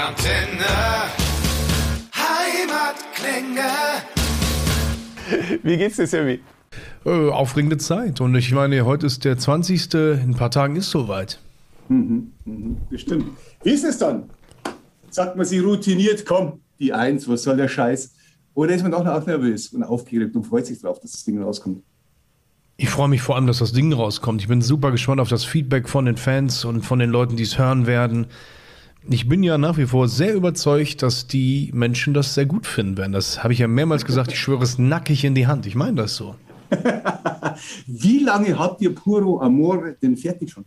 Rockantenne, Heimatklänge. Wie geht's dir, Sammy? Aufregende Zeit. Und ich meine, heute ist der 20. In ein paar Tagen ist soweit. Mhm, bestimmt. Wie ist es dann? Sagt man sich routiniert, komm, die Eins, was soll der Scheiß? Oder ist man auch noch nervös und aufgeregt und freut sich drauf, dass das Ding rauskommt? Ich freue mich vor allem, dass das Ding rauskommt. Ich bin super gespannt auf das Feedback von den Fans und von den Leuten, die es hören werden. Ich bin ja nach wie vor sehr überzeugt, dass die Menschen das sehr gut finden werden. Das habe ich ja mehrmals gesagt. Ich schwöre es nackig in die Hand. Ich meine das so. Wie lange habt ihr Puro Amore denn fertig schon?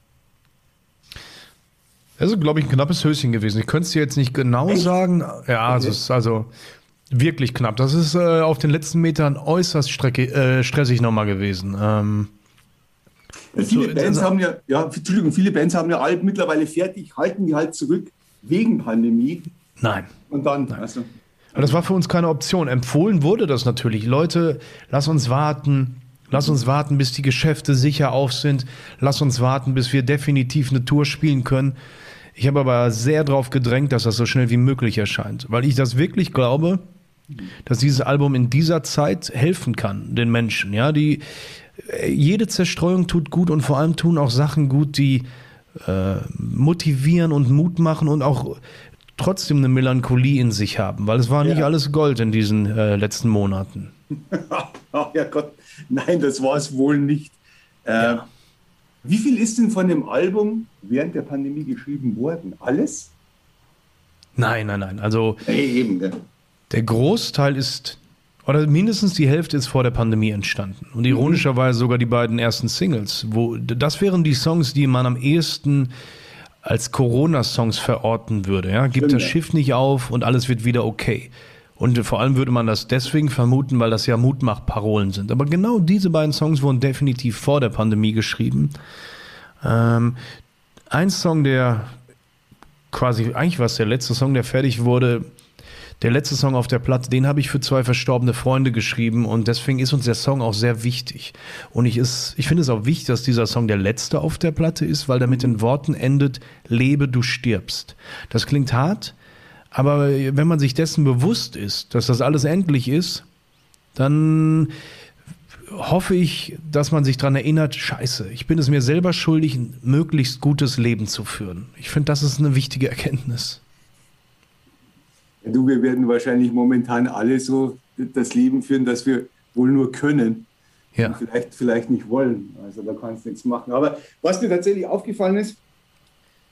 Das ist, glaube ich, ein knappes Höschen gewesen. Ich könnte es dir jetzt nicht genau sagen. Ja, okay. Also wirklich knapp. Das ist auf den letzten Metern äußerst stressig nochmal gewesen. Viele Bands haben ja Alben mittlerweile fertig, halten die halt zurück wegen Pandemie. Nein. Und dann, also. Aber das war für uns keine Option. Empfohlen wurde das natürlich. Leute, lass uns warten, bis die Geschäfte sicher auf sind. Lass uns warten, bis wir definitiv eine Tour spielen können. Ich habe aber sehr darauf gedrängt, dass das so schnell wie möglich erscheint, weil ich das wirklich glaube, dass dieses Album in dieser Zeit helfen kann, den Menschen. Ja, jede Zerstreuung tut gut und vor allem tun auch Sachen gut, die motivieren und Mut machen und auch trotzdem eine Melancholie in sich haben, weil es war nicht alles Gold in diesen letzten Monaten. Ach ja Gott, nein, das war es wohl nicht. Ja. Wie viel ist denn von dem Album während der Pandemie geschrieben worden? Alles? Nein. Also der Großteil ist, oder mindestens die Hälfte ist vor der Pandemie entstanden. Und ironischerweise sogar die beiden ersten Singles. Das wären die Songs, die man am ehesten als Corona-Songs verorten würde. Ja? Gib das Schiff nicht auf und alles wird wieder okay. Und vor allem würde man das deswegen vermuten, weil das ja Mutmachparolen sind. Aber genau diese beiden Songs wurden definitiv vor der Pandemie geschrieben. Ein Song, der quasi, eigentlich war es der letzte Song, der fertig wurde, der letzte Song auf der Platte, den habe ich für 2 verstorbene Freunde geschrieben und deswegen ist uns der Song auch sehr wichtig. Und ich finde es auch wichtig, dass dieser Song der letzte auf der Platte ist, weil der mit den Worten endet, lebe, du stirbst. Das klingt hart, aber wenn man sich dessen bewusst ist, dass das alles endlich ist, dann hoffe ich, dass man sich daran erinnert, scheiße, ich bin es mir selber schuldig, ein möglichst gutes Leben zu führen. Ich finde, das ist eine wichtige Erkenntnis. Du, wir werden wahrscheinlich momentan alle so das Leben führen, das wir wohl nur können. Ja. Und vielleicht nicht wollen. Also da kannst du nichts machen. Aber was mir tatsächlich aufgefallen ist,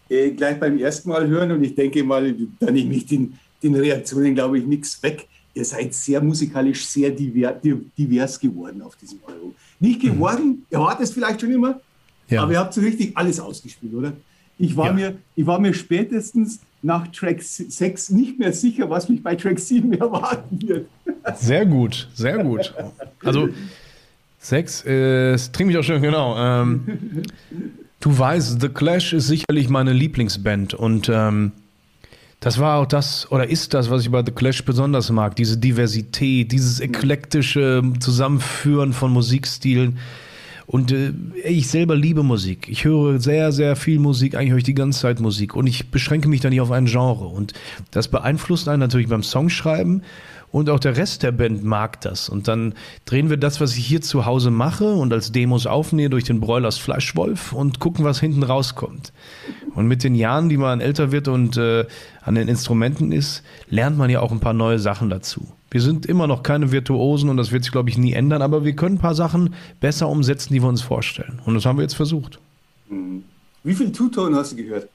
gleich beim ersten Mal hören und ich denke mal, da nehme ich den Reaktionen, glaube ich, nichts weg. Ihr seid sehr musikalisch, sehr divers geworden auf diesem Album. Nicht geworden, ihr wart es vielleicht schon immer, aber ihr habt so richtig alles ausgespielt, oder? Ich war mir spätestens nach Track 6 nicht mehr sicher, was mich bei Track 7 erwarten wird. Sehr gut, sehr gut. Also 6 trinke mich auch schon, genau. Du weißt, The Clash ist sicherlich meine Lieblingsband und das war auch das, oder ist das, was ich bei The Clash besonders mag, diese Diversität, dieses eklektische Zusammenführen von Musikstilen und ich selber liebe Musik. Ich höre sehr, sehr viel Musik, eigentlich höre ich die ganze Zeit Musik und ich beschränke mich da nicht auf ein Genre und das beeinflusst einen natürlich beim Songschreiben. Und auch der Rest der Band mag das. Und dann drehen wir das, was ich hier zu Hause mache und als Demos aufnähe durch den Broilers Fleischwolf und gucken, was hinten rauskommt. Und mit den Jahren, die man älter wird und an den Instrumenten ist, lernt man ja auch ein paar neue Sachen dazu. Wir sind immer noch keine Virtuosen und das wird sich, glaube ich, nie ändern. Aber wir können ein paar Sachen besser umsetzen, die wir uns vorstellen. Und das haben wir jetzt versucht. Wie viel Two-Tone hast du gehört?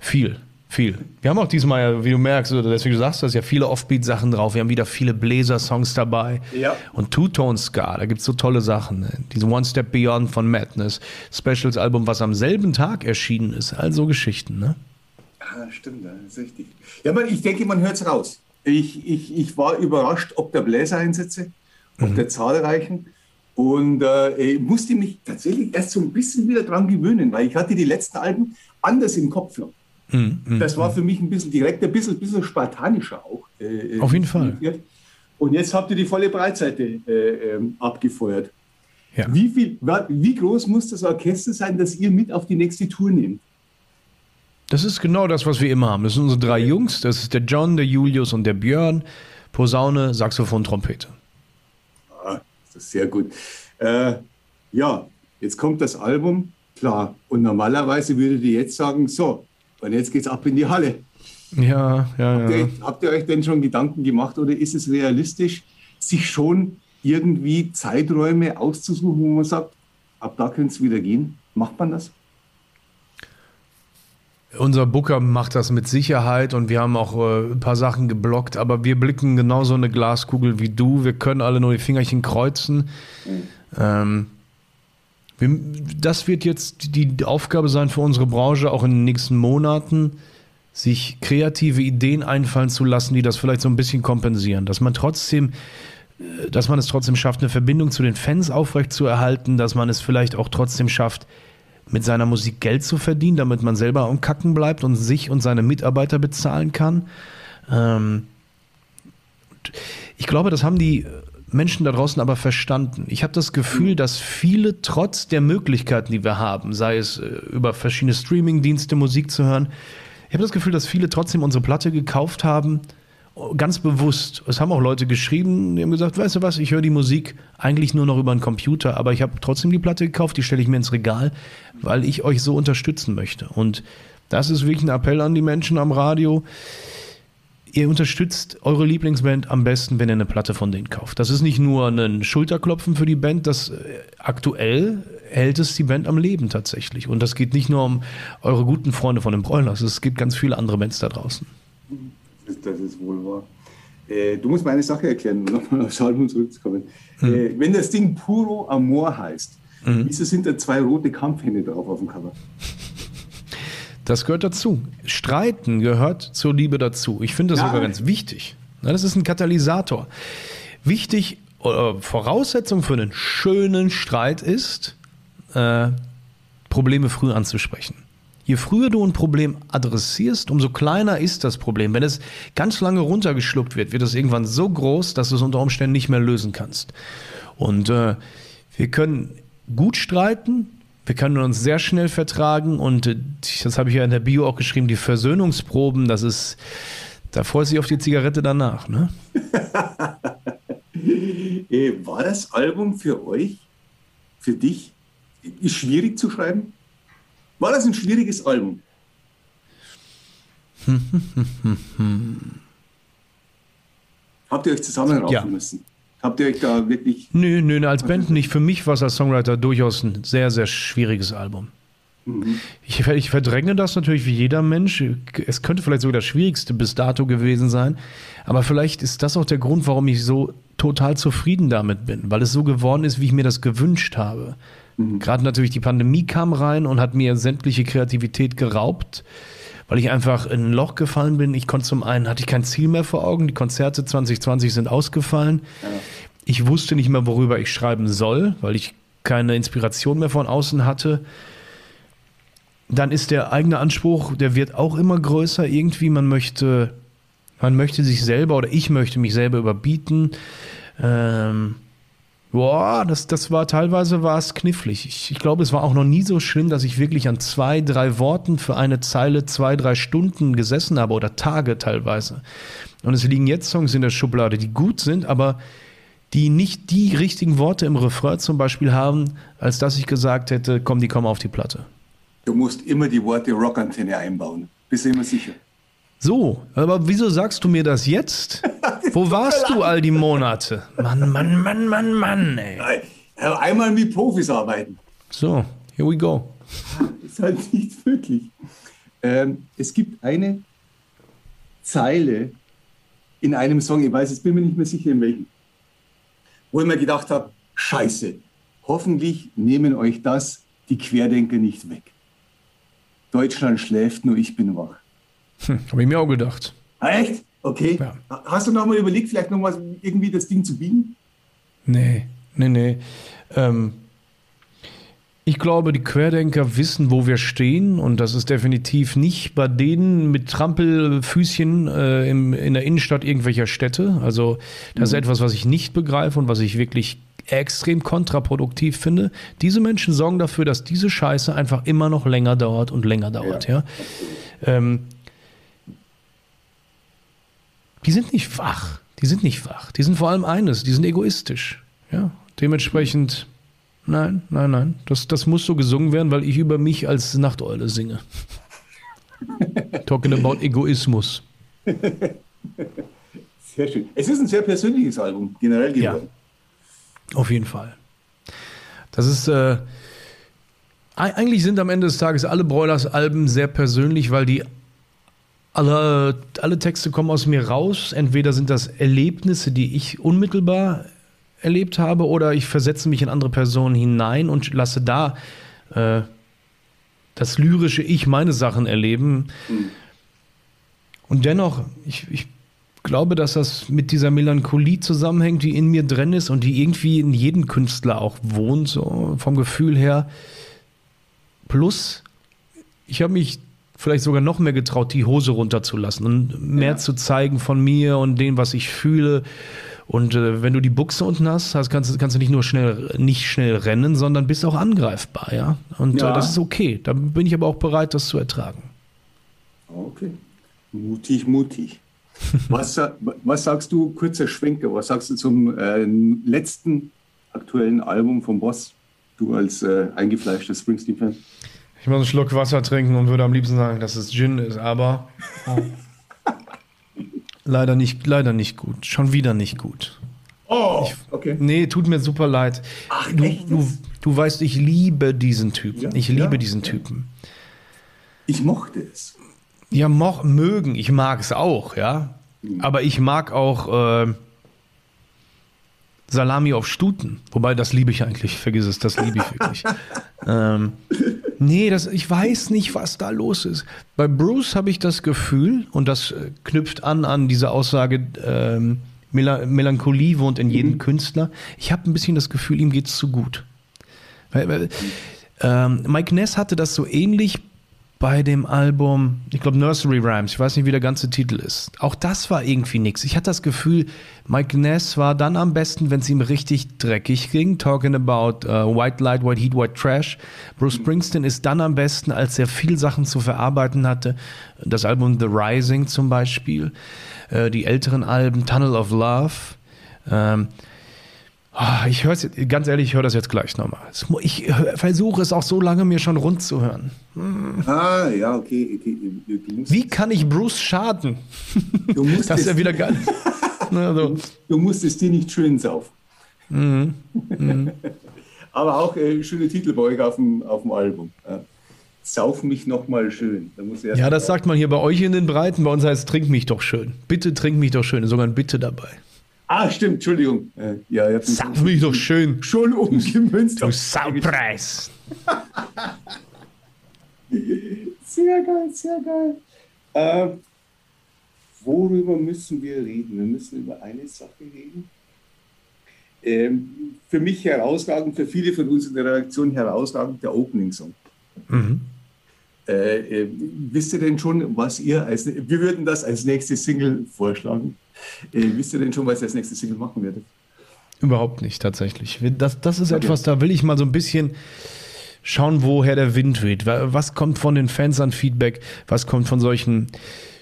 Viel. Wir haben auch diesmal, ja, wie du merkst, oder deswegen sagst du das, ja viele Offbeat-Sachen drauf. Wir haben wieder viele Bläser-Songs dabei. Ja. Und Two-Tone-Ska, da gibt es so tolle Sachen. Ne? Diese One Step Beyond von Madness, Specials-Album, was am selben Tag erschienen ist. Also Geschichten, ne? Ah, stimmt, das ist richtig. Ja, man, ich denke, man hört es raus. Ich war überrascht, ob der Bläser-Einsätze, ob der zahlreichen. Und musste mich tatsächlich erst so ein bisschen wieder dran gewöhnen, weil ich hatte die letzten Alben anders im Kopf noch. Das war für mich ein bisschen direkter, ein bisschen spartanischer auch. Auf jeden Fall. Und jetzt habt ihr die volle Breitseite abgefeuert. Ja. Wie groß muss das Orchester sein, das ihr mit auf die nächste Tour nehmt? Das ist genau das, was wir immer haben. Das sind unsere drei Jungs. Das ist der John, der Julius und der Björn. Posaune, Saxophon, Trompete. Ah, das ist sehr gut. Ja, jetzt kommt das Album, klar. Und normalerweise würdet ihr jetzt sagen, so, und jetzt geht's ab in die Halle. Ja, ja, ja. Habt ihr euch denn schon Gedanken gemacht oder ist es realistisch, sich schon irgendwie Zeiträume auszusuchen, wo man sagt, ab da könnte es wieder gehen? Macht man das? Unser Booker macht das mit Sicherheit und wir haben auch ein paar Sachen geblockt, aber wir blicken genauso eine Glaskugel wie du. Wir können alle nur die Fingerchen kreuzen. Das wird jetzt die Aufgabe sein für unsere Branche, auch in den nächsten Monaten, sich kreative Ideen einfallen zu lassen, die das vielleicht so ein bisschen kompensieren. Dass man es trotzdem schafft, eine Verbindung zu den Fans aufrechtzuerhalten, dass man es vielleicht auch trotzdem schafft, mit seiner Musik Geld zu verdienen, damit man selber am Kacken bleibt und sich und seine Mitarbeiter bezahlen kann. Ich glaube, das haben die Menschen da draußen aber verstanden. Ich habe das Gefühl, dass viele trotz der Möglichkeiten, die wir haben, sei es über verschiedene Streaming-Dienste Musik zu hören, ich habe das Gefühl, dass viele trotzdem unsere Platte gekauft haben, ganz bewusst. Es haben auch Leute geschrieben, die haben gesagt, weißt du was, ich höre die Musik eigentlich nur noch über einen Computer, aber ich habe trotzdem die Platte gekauft, die stelle ich mir ins Regal, weil ich euch so unterstützen möchte. Und das ist wirklich ein Appell an die Menschen am Radio. Ihr unterstützt eure Lieblingsband am besten, wenn ihr eine Platte von denen kauft. Das ist nicht nur ein Schulterklopfen für die Band, das aktuell hält es die Band am Leben tatsächlich. Und das geht nicht nur um eure guten Freunde von den Broilers, es gibt ganz viele andere Bands da draußen. Das ist wohl wahr. Du musst mir eine Sache erklären, um nochmal aufs Album zurückzukommen. Wenn das Ding Puro Amore heißt, wieso sind da zwei rote Kampfhände drauf auf dem Cover? Das gehört dazu. Streiten gehört zur Liebe dazu. Ich finde das sogar ganz wichtig. Das ist ein Katalysator. Wichtig, Voraussetzung für einen schönen Streit ist, Probleme früh anzusprechen. Je früher du ein Problem adressierst, umso kleiner ist das Problem. Wenn es ganz lange runtergeschluckt wird, wird es irgendwann so groß, dass du es unter Umständen nicht mehr lösen kannst. Und wir können gut streiten, wir können uns sehr schnell vertragen und das habe ich ja in der Bio auch geschrieben, die Versöhnungsproben, das ist, da freust du dich auf die Zigarette danach, ne? War das Album für euch, für dich, schwierig zu schreiben? War das ein schwieriges Album? Habt ihr euch zusammenraufen müssen? Habt ihr euch da wirklich... Nö, als Band nicht. Für mich war es als Songwriter durchaus ein sehr, sehr schwieriges Album. Ich verdränge das natürlich wie jeder Mensch. Es könnte vielleicht sogar das Schwierigste bis dato gewesen sein. Aber vielleicht ist das auch der Grund, warum ich so total zufrieden damit bin. Weil es so geworden ist, wie ich mir das gewünscht habe. Gerade natürlich die Pandemie kam rein und hat mir sämtliche Kreativität geraubt, weil ich einfach in ein Loch gefallen bin. Ich konnte zum einen, hatte ich kein Ziel mehr vor Augen, die Konzerte 2020 sind ausgefallen. Ja. Ich wusste nicht mehr, worüber ich schreiben soll, weil ich keine Inspiration mehr von außen hatte. Dann ist der eigene Anspruch, der wird auch immer größer irgendwie. Man möchte sich selber oder ich möchte mich selber überbieten. Boah, das war teilweise knifflig. Ich glaube, es war auch noch nie so schlimm, dass ich wirklich an 2, 3 Worten für eine Zeile 2, 3 Stunden gesessen habe oder Tage teilweise. Und es liegen jetzt Songs in der Schublade, die gut sind, aber die nicht die richtigen Worte im Refrain zum Beispiel haben, als dass ich gesagt hätte, komm, die kommen auf die Platte. Du musst immer die Worte Rock Antenne einbauen. Bist du immer sicher? So, aber wieso sagst du mir das jetzt? Wo warst du all die Monate? Mann, ey. Einmal mit Profis arbeiten. So, here we go. Ist halt nicht wirklich. Es gibt eine Zeile in einem Song, ich weiß, jetzt bin mir nicht mehr sicher in welchem, wo ich mir gedacht habe, scheiße, hoffentlich nehmen euch das die Querdenker nicht weg. Deutschland schläft, nur ich bin wach. Habe ich mir auch gedacht. Echt? Okay. Ja. Hast du nochmal überlegt, vielleicht nochmal irgendwie das Ding zu biegen? Nee. Ich glaube, die Querdenker wissen, wo wir stehen und das ist definitiv nicht bei denen mit Trampelfüßchen in der Innenstadt irgendwelcher Städte. Also das ist etwas, was ich nicht begreife und was ich wirklich extrem kontraproduktiv finde. Diese Menschen sorgen dafür, dass diese Scheiße einfach immer noch länger dauert und länger dauert. Ja. Die sind nicht wach. Die sind nicht wach. Die sind vor allem eines, die sind egoistisch. Ja? Dementsprechend, nein. Das muss so gesungen werden, weil ich über mich als Nachteule singe. Talking about Egoismus. Sehr schön. Es ist ein sehr persönliches Album, generell geworden. Ja, auf jeden Fall. Das ist, eigentlich sind am Ende des Tages alle Broilers-Alben sehr persönlich, weil die alle Texte kommen aus mir raus. Entweder sind das Erlebnisse, die ich unmittelbar erlebt habe, oder ich versetze mich in andere Personen hinein und lasse da das lyrische Ich meine Sachen erleben. Und dennoch, ich glaube, dass das mit dieser Melancholie zusammenhängt, die in mir drin ist und die irgendwie in jedem Künstler auch wohnt, so vom Gefühl her. Plus, ich habe mich vielleicht sogar noch mehr getraut, die Hose runterzulassen und mehr zu zeigen von mir und dem, was ich fühle. Und wenn du die Buchse unten hast, kannst du nicht nur nicht schnell rennen, sondern bist auch angreifbar, ja. Und das ist okay. Da bin ich aber auch bereit, das zu ertragen. Okay. Mutig. Was sagst du, kurzer Schwenker, was sagst du zum letzten aktuellen Album vom Boss? Du als eingefleischter Springsteen-Fan? Ich muss einen Schluck Wasser trinken und würde am liebsten sagen, dass es Gin ist, aber leider nicht gut. Schon wieder nicht gut. Oh, okay. Nee, tut mir super leid. Ach, du weißt, ich liebe diesen Typen. Ja, ich liebe diesen Typen. Ich mochte es. Ja, mögen. Ich mag es auch, ja. Aber ich mag auch Salami auf Stuten. Wobei, das liebe ich eigentlich. Vergiss es, das liebe ich wirklich. Ich weiß nicht, was da los ist. Bei Bruce habe ich das Gefühl, und das knüpft an diese Aussage, Melancholie wohnt in jedem Künstler. Ich habe ein bisschen das Gefühl, ihm geht's zu gut. Mike Ness hatte das so ähnlich bei dem Album, ich glaube Nursery Rhymes, ich weiß nicht, wie der ganze Titel ist. Auch das war irgendwie nix. Ich hatte das Gefühl, Mike Ness war dann am besten, wenn es ihm richtig dreckig ging. Talking about White Light, White Heat, White Trash. Bruce Springsteen ist dann am besten, als er viel Sachen zu verarbeiten hatte. Das Album The Rising zum Beispiel. Die älteren Alben Tunnel of Love. Ich höre es ganz ehrlich, ich höre das jetzt gleich nochmal. Ich versuche es auch so lange, mir schon rund zu hören. Okay. Wie kann ich Bruce schaden? Du musst das ja wieder geil. Du musst es dir nicht schön saufen. Aber auch schöne Titel bei euch auf dem Album. Ja. Sauf mich nochmal schön. Da muss erst das sagt man hier bei euch in den Breiten. Bei uns heißt es, trink mich doch schön. Bitte trink mich doch schön. Sogar ein Bitte dabei. Ah, stimmt, Entschuldigung. Sauf mich doch schön. Schon umgemünzt. Du Saupreis. Sehr geil. Worüber müssen wir reden? Wir müssen über eine Sache reden. Für mich herausragend, für viele von uns in der Redaktion herausragend, der Opening-Song. Wisst ihr denn schon, was ihr wir würden das als nächste Single vorschlagen. Wisst ihr denn schon, was ihr als nächste Single machen werdet? Überhaupt nicht, tatsächlich. Das ist etwas, da will ich mal so ein bisschen schauen, woher der Wind weht. Was kommt von den Fans an Feedback? Was kommt von solchen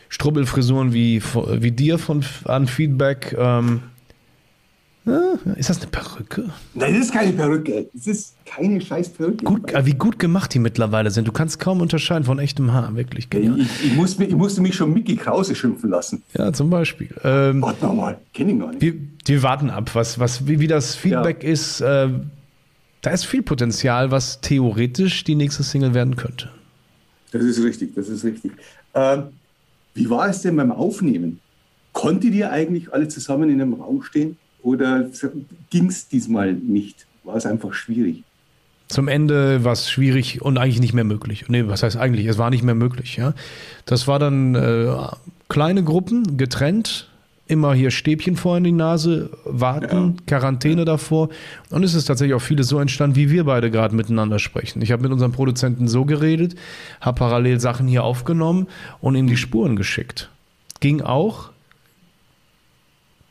Strubbelfrisuren wie dir an Feedback? Ist das eine Perücke? Nein, das ist keine Perücke. Das ist keine scheiß Perücke. Wie gut gemacht die mittlerweile sind. Du kannst kaum unterscheiden von echtem Haar. Wirklich genial. Ich musste mich schon Mickey Krause schimpfen lassen. Ja, zum Beispiel. Warte nochmal. Kenn ihn gar nicht. Wir warten ab, wie das Feedback ist. Da ist viel Potenzial, was theoretisch die nächste Single werden könnte. Das ist richtig. Wie war es denn beim Aufnehmen? Konntet ihr eigentlich alle zusammen in einem Raum stehen? Oder ging es diesmal nicht? War es einfach schwierig? Zum Ende war es schwierig und eigentlich nicht mehr möglich. Nee, was heißt eigentlich? Es war nicht mehr möglich. Ja? Das war dann kleine Gruppen, getrennt, immer hier Stäbchen vor in die Nase, warten, Quarantäne davor. Und es ist tatsächlich auch vieles so entstanden, wie wir beide gerade miteinander sprechen. Ich habe mit unserem Produzenten so geredet, habe parallel Sachen hier aufgenommen und ihm die Spuren geschickt. Ging auch.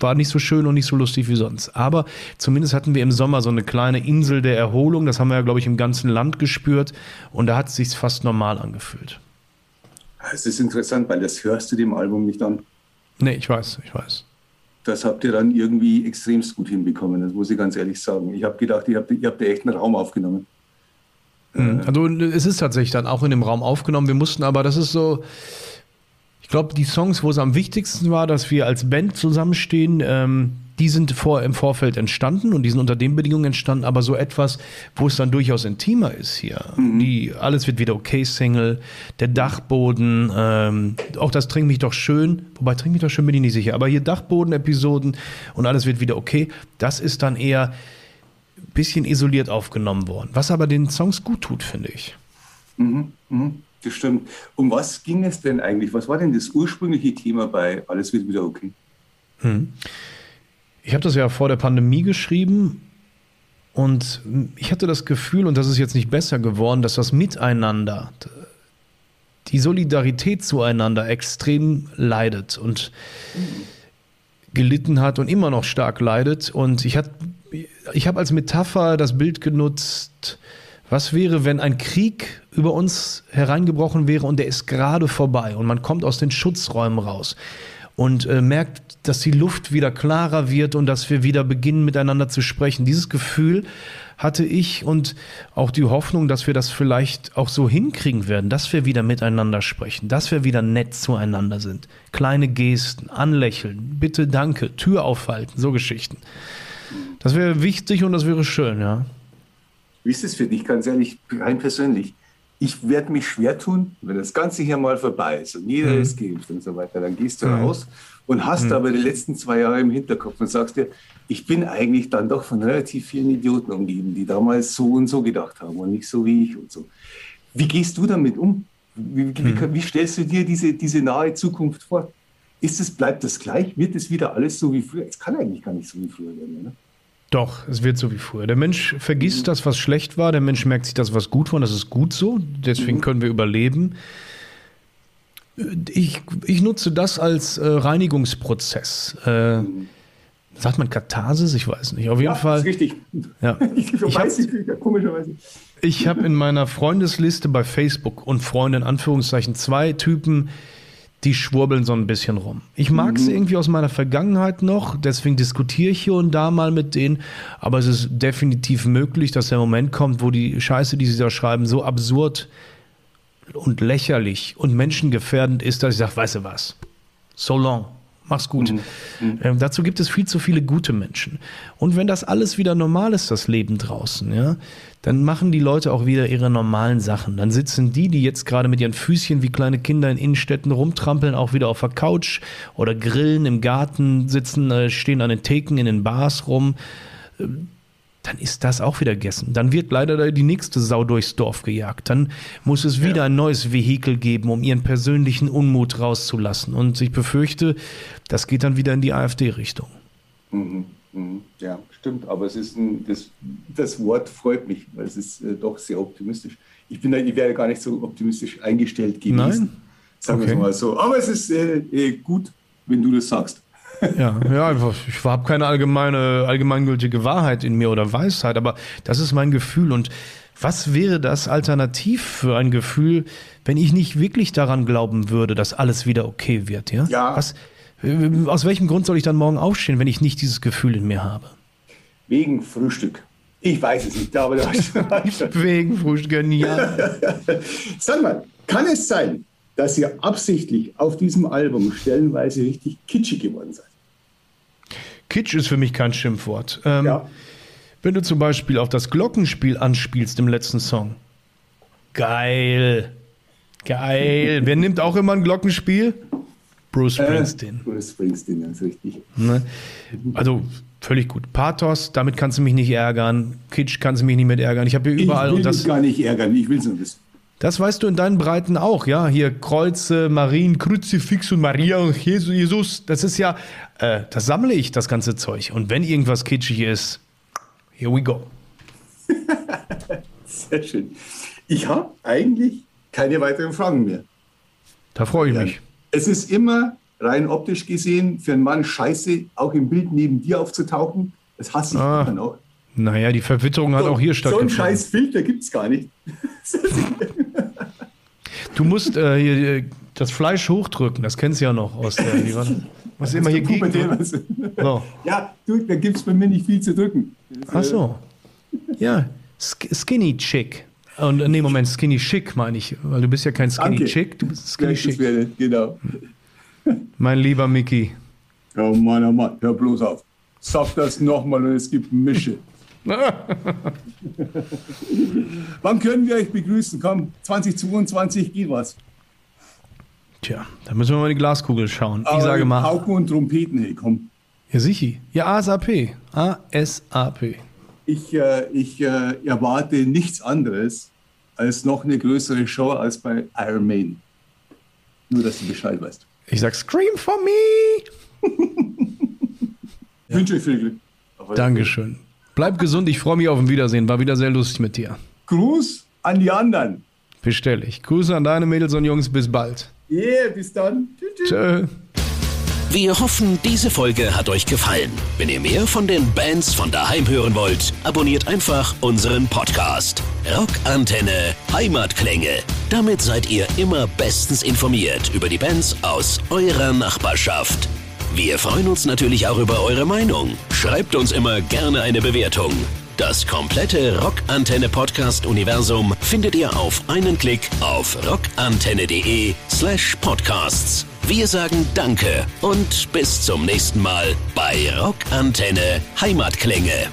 War nicht so schön und nicht so lustig wie sonst. Aber zumindest hatten wir im Sommer so eine kleine Insel der Erholung. Das haben wir ja, glaube ich, im ganzen Land gespürt. Und da hat es sich fast normal angefühlt. Es ist interessant, weil das hörst du dem Album nicht an. Nee, ich weiß. Das habt ihr dann irgendwie extremst gut hinbekommen, das muss ich ganz ehrlich sagen. Ich habe gedacht, ihr habt echt einen Raum aufgenommen. Also es ist tatsächlich dann auch in dem Raum aufgenommen. Wir mussten aber, das ist so, ich glaube, die Songs, wo es am wichtigsten war, dass wir als Band zusammenstehen, die sind im Vorfeld entstanden und die sind unter den Bedingungen entstanden, aber so etwas, wo es dann durchaus intimer ist hier. Mhm. Alles wird wieder okay-Single, der Dachboden, auch das Trink mich doch schön, wobei Trink mich doch schön bin ich nicht sicher, aber hier Dachboden-Episoden und alles wird wieder okay, das ist dann eher ein bisschen isoliert aufgenommen worden, was aber den Songs gut tut, finde ich. Mhm. Mhm. Das stimmt. Um was ging es denn eigentlich? Was war denn das ursprüngliche Thema bei Alles wird wieder okay? Mhm. Ich habe das ja vor der Pandemie geschrieben und ich hatte das Gefühl, und das ist jetzt nicht besser geworden, dass das Miteinander, die Solidarität zueinander extrem leidet und gelitten hat und immer noch stark leidet. Und ich habe als Metapher das Bild genutzt, was wäre, wenn ein Krieg über uns hereingebrochen wäre und der ist gerade vorbei und man kommt aus den Schutzräumen raus und merkt, dass die Luft wieder klarer wird und dass wir wieder beginnen, miteinander zu sprechen. Dieses Gefühl hatte ich und auch die Hoffnung, dass wir das vielleicht auch so hinkriegen werden, dass wir wieder miteinander sprechen, dass wir wieder nett zueinander sind. Kleine Gesten, anlächeln, bitte, danke, Tür aufhalten, so Geschichten. Das wäre wichtig und das wäre schön, ja. Wie ist es für dich, ganz ehrlich, rein persönlich? Ich werde mich schwer tun, wenn das Ganze hier mal vorbei ist und jeder es gibt und so weiter, dann gehst du raus und hast aber die letzten 2 Jahre im Hinterkopf und sagst dir, ich bin eigentlich dann doch von relativ vielen Idioten umgeben, die damals so und so gedacht haben und nicht so wie ich und so. Wie gehst du damit um? Wie stellst du dir diese nahe Zukunft vor? Bleibt das gleich? Wird es wieder alles so wie früher? Es kann eigentlich gar nicht so wie früher werden, ne? Doch, es wird so wie früher. Der Mensch vergisst das, was schlecht war. Der Mensch merkt sich das, was gut war. Und das ist gut so. Deswegen können wir überleben. Ich nutze das als Reinigungsprozess. Sagt man Katharsis? Ich weiß nicht. Auf jeden Fall. Das ist richtig. Ja. Komischerweise. Ich habe in meiner Freundesliste bei Facebook und Freunde in Anführungszeichen 2 Typen, die schwurbeln so ein bisschen rum. Ich mag es irgendwie aus meiner Vergangenheit noch, deswegen diskutiere ich hier und da mal mit denen, aber es ist definitiv möglich, dass der Moment kommt, wo die Scheiße, die sie da schreiben, so absurd und lächerlich und menschengefährdend ist, dass ich sage, weißt du was, so long, mach's gut. Dazu gibt es viel zu viele gute Menschen. Und wenn das alles wieder normal ist, das Leben draußen, ja, dann machen die Leute auch wieder ihre normalen Sachen. Dann sitzen die jetzt gerade mit ihren Füßchen wie kleine Kinder in Innenstädten rumtrampeln, auch wieder auf der Couch oder grillen im Garten, sitzen, stehen an den Theken in den Bars rum. Dann ist das auch wieder gegessen. Dann wird leider die nächste Sau durchs Dorf gejagt. Dann muss es wieder ein neues Vehikel geben, um ihren persönlichen Unmut rauszulassen. Und ich befürchte, das geht dann wieder in die AfD-Richtung. Ja, stimmt. Aber es ist das Wort freut mich, weil es ist doch sehr optimistisch. Ich wäre gar nicht so optimistisch eingestellt gewesen. Nein? Sagen wir es mal so. Aber es ist gut, wenn du das sagst. Ja, ich habe keine allgemeingültige Wahrheit in mir oder Weisheit, aber das ist mein Gefühl. Und was wäre das alternativ für ein Gefühl, wenn ich nicht wirklich daran glauben würde, dass alles wieder okay wird? Ja? Aus welchem Grund soll ich dann morgen aufstehen, wenn ich nicht dieses Gefühl in mir habe? Wegen Frühstück. Ich weiß es nicht, aber du hast wegen Frühstück, genial. Sag mal, kann es sein, dass ihr absichtlich auf diesem Album stellenweise richtig kitschig geworden seid? Kitsch ist für mich kein Schimpfwort. Wenn du zum Beispiel auf das Glockenspiel anspielst im letzten Song. Geil. Wer nimmt auch immer ein Glockenspiel? Bruce Springsteen. Bruce Springsteen, das ist richtig. Ne? Also völlig gut. Pathos, damit kannst du mich nicht ärgern. Kitsch kannst du mich nicht mit ärgern. Ich habe hier überall... Ich will dich gar nicht ärgern, ich will es nur wissen. Das weißt du in deinen Breiten auch, ja? Hier Kreuze, Marien, Kruzifix und Maria und Jesus. Das ist ja, das sammle ich, das ganze Zeug. Und wenn irgendwas kitschig ist, here we go. Sehr schön. Ich habe eigentlich keine weiteren Fragen mehr. Da freue ich mich. Es ist immer rein optisch gesehen für einen Mann scheiße, auch im Bild neben dir aufzutauchen. Das hasse ich immer noch. Naja, die Verwitterung hat auch hier stattgefunden. So einen scheiß Filter gibt es gar nicht. Du musst, das Fleisch hochdrücken, das kennst du ja noch aus der... Was immer hier gegen... So. Ja, du, da gibt es bei mir nicht viel zu drücken. Ach so. Ja, Skinny Chick. Und, nee, Moment, Skinny Chick meine ich, weil du bist ja kein Skinny Chick, du bist Skinny Chick. Genau. Mein lieber Mickey. Oh Mann, hör bloß auf. Sag das nochmal und es gibt Mische. Wann können wir euch begrüßen? Komm, 2022 geht was. Tja, da müssen wir mal in die Glaskugel schauen. Aber ich sage mal. Pauken und Trompeten, hey, komm. Ja, sicher. Ja, ASAP. ASAP. Ich erwarte nichts anderes als noch eine größere Show als bei Iron Man. Nur, dass du Bescheid weißt. Ich sag Scream for me! Ja. Wünsche euch viel Glück. Aber Dankeschön. Bleib gesund, ich freue mich auf ein Wiedersehen. War wieder sehr lustig mit dir. Gruß an die anderen. Bestell ich. Grüße an deine Mädels und Jungs. Bis bald. Yeah, bis dann. Tschüss. Tschö. Wir hoffen, diese Folge hat euch gefallen. Wenn ihr mehr von den Bands von daheim hören wollt, abonniert einfach unseren Podcast. Rock Antenne Heimatklänge. Damit seid ihr immer bestens informiert über die Bands aus eurer Nachbarschaft. Wir freuen uns natürlich auch über eure Meinung. Schreibt uns immer gerne eine Bewertung. Das komplette Rock-Antenne-Podcast-Universum findet ihr auf einen Klick auf rockantenne.de/podcasts. Wir sagen Danke und bis zum nächsten Mal bei Rock Antenne Heimatklänge.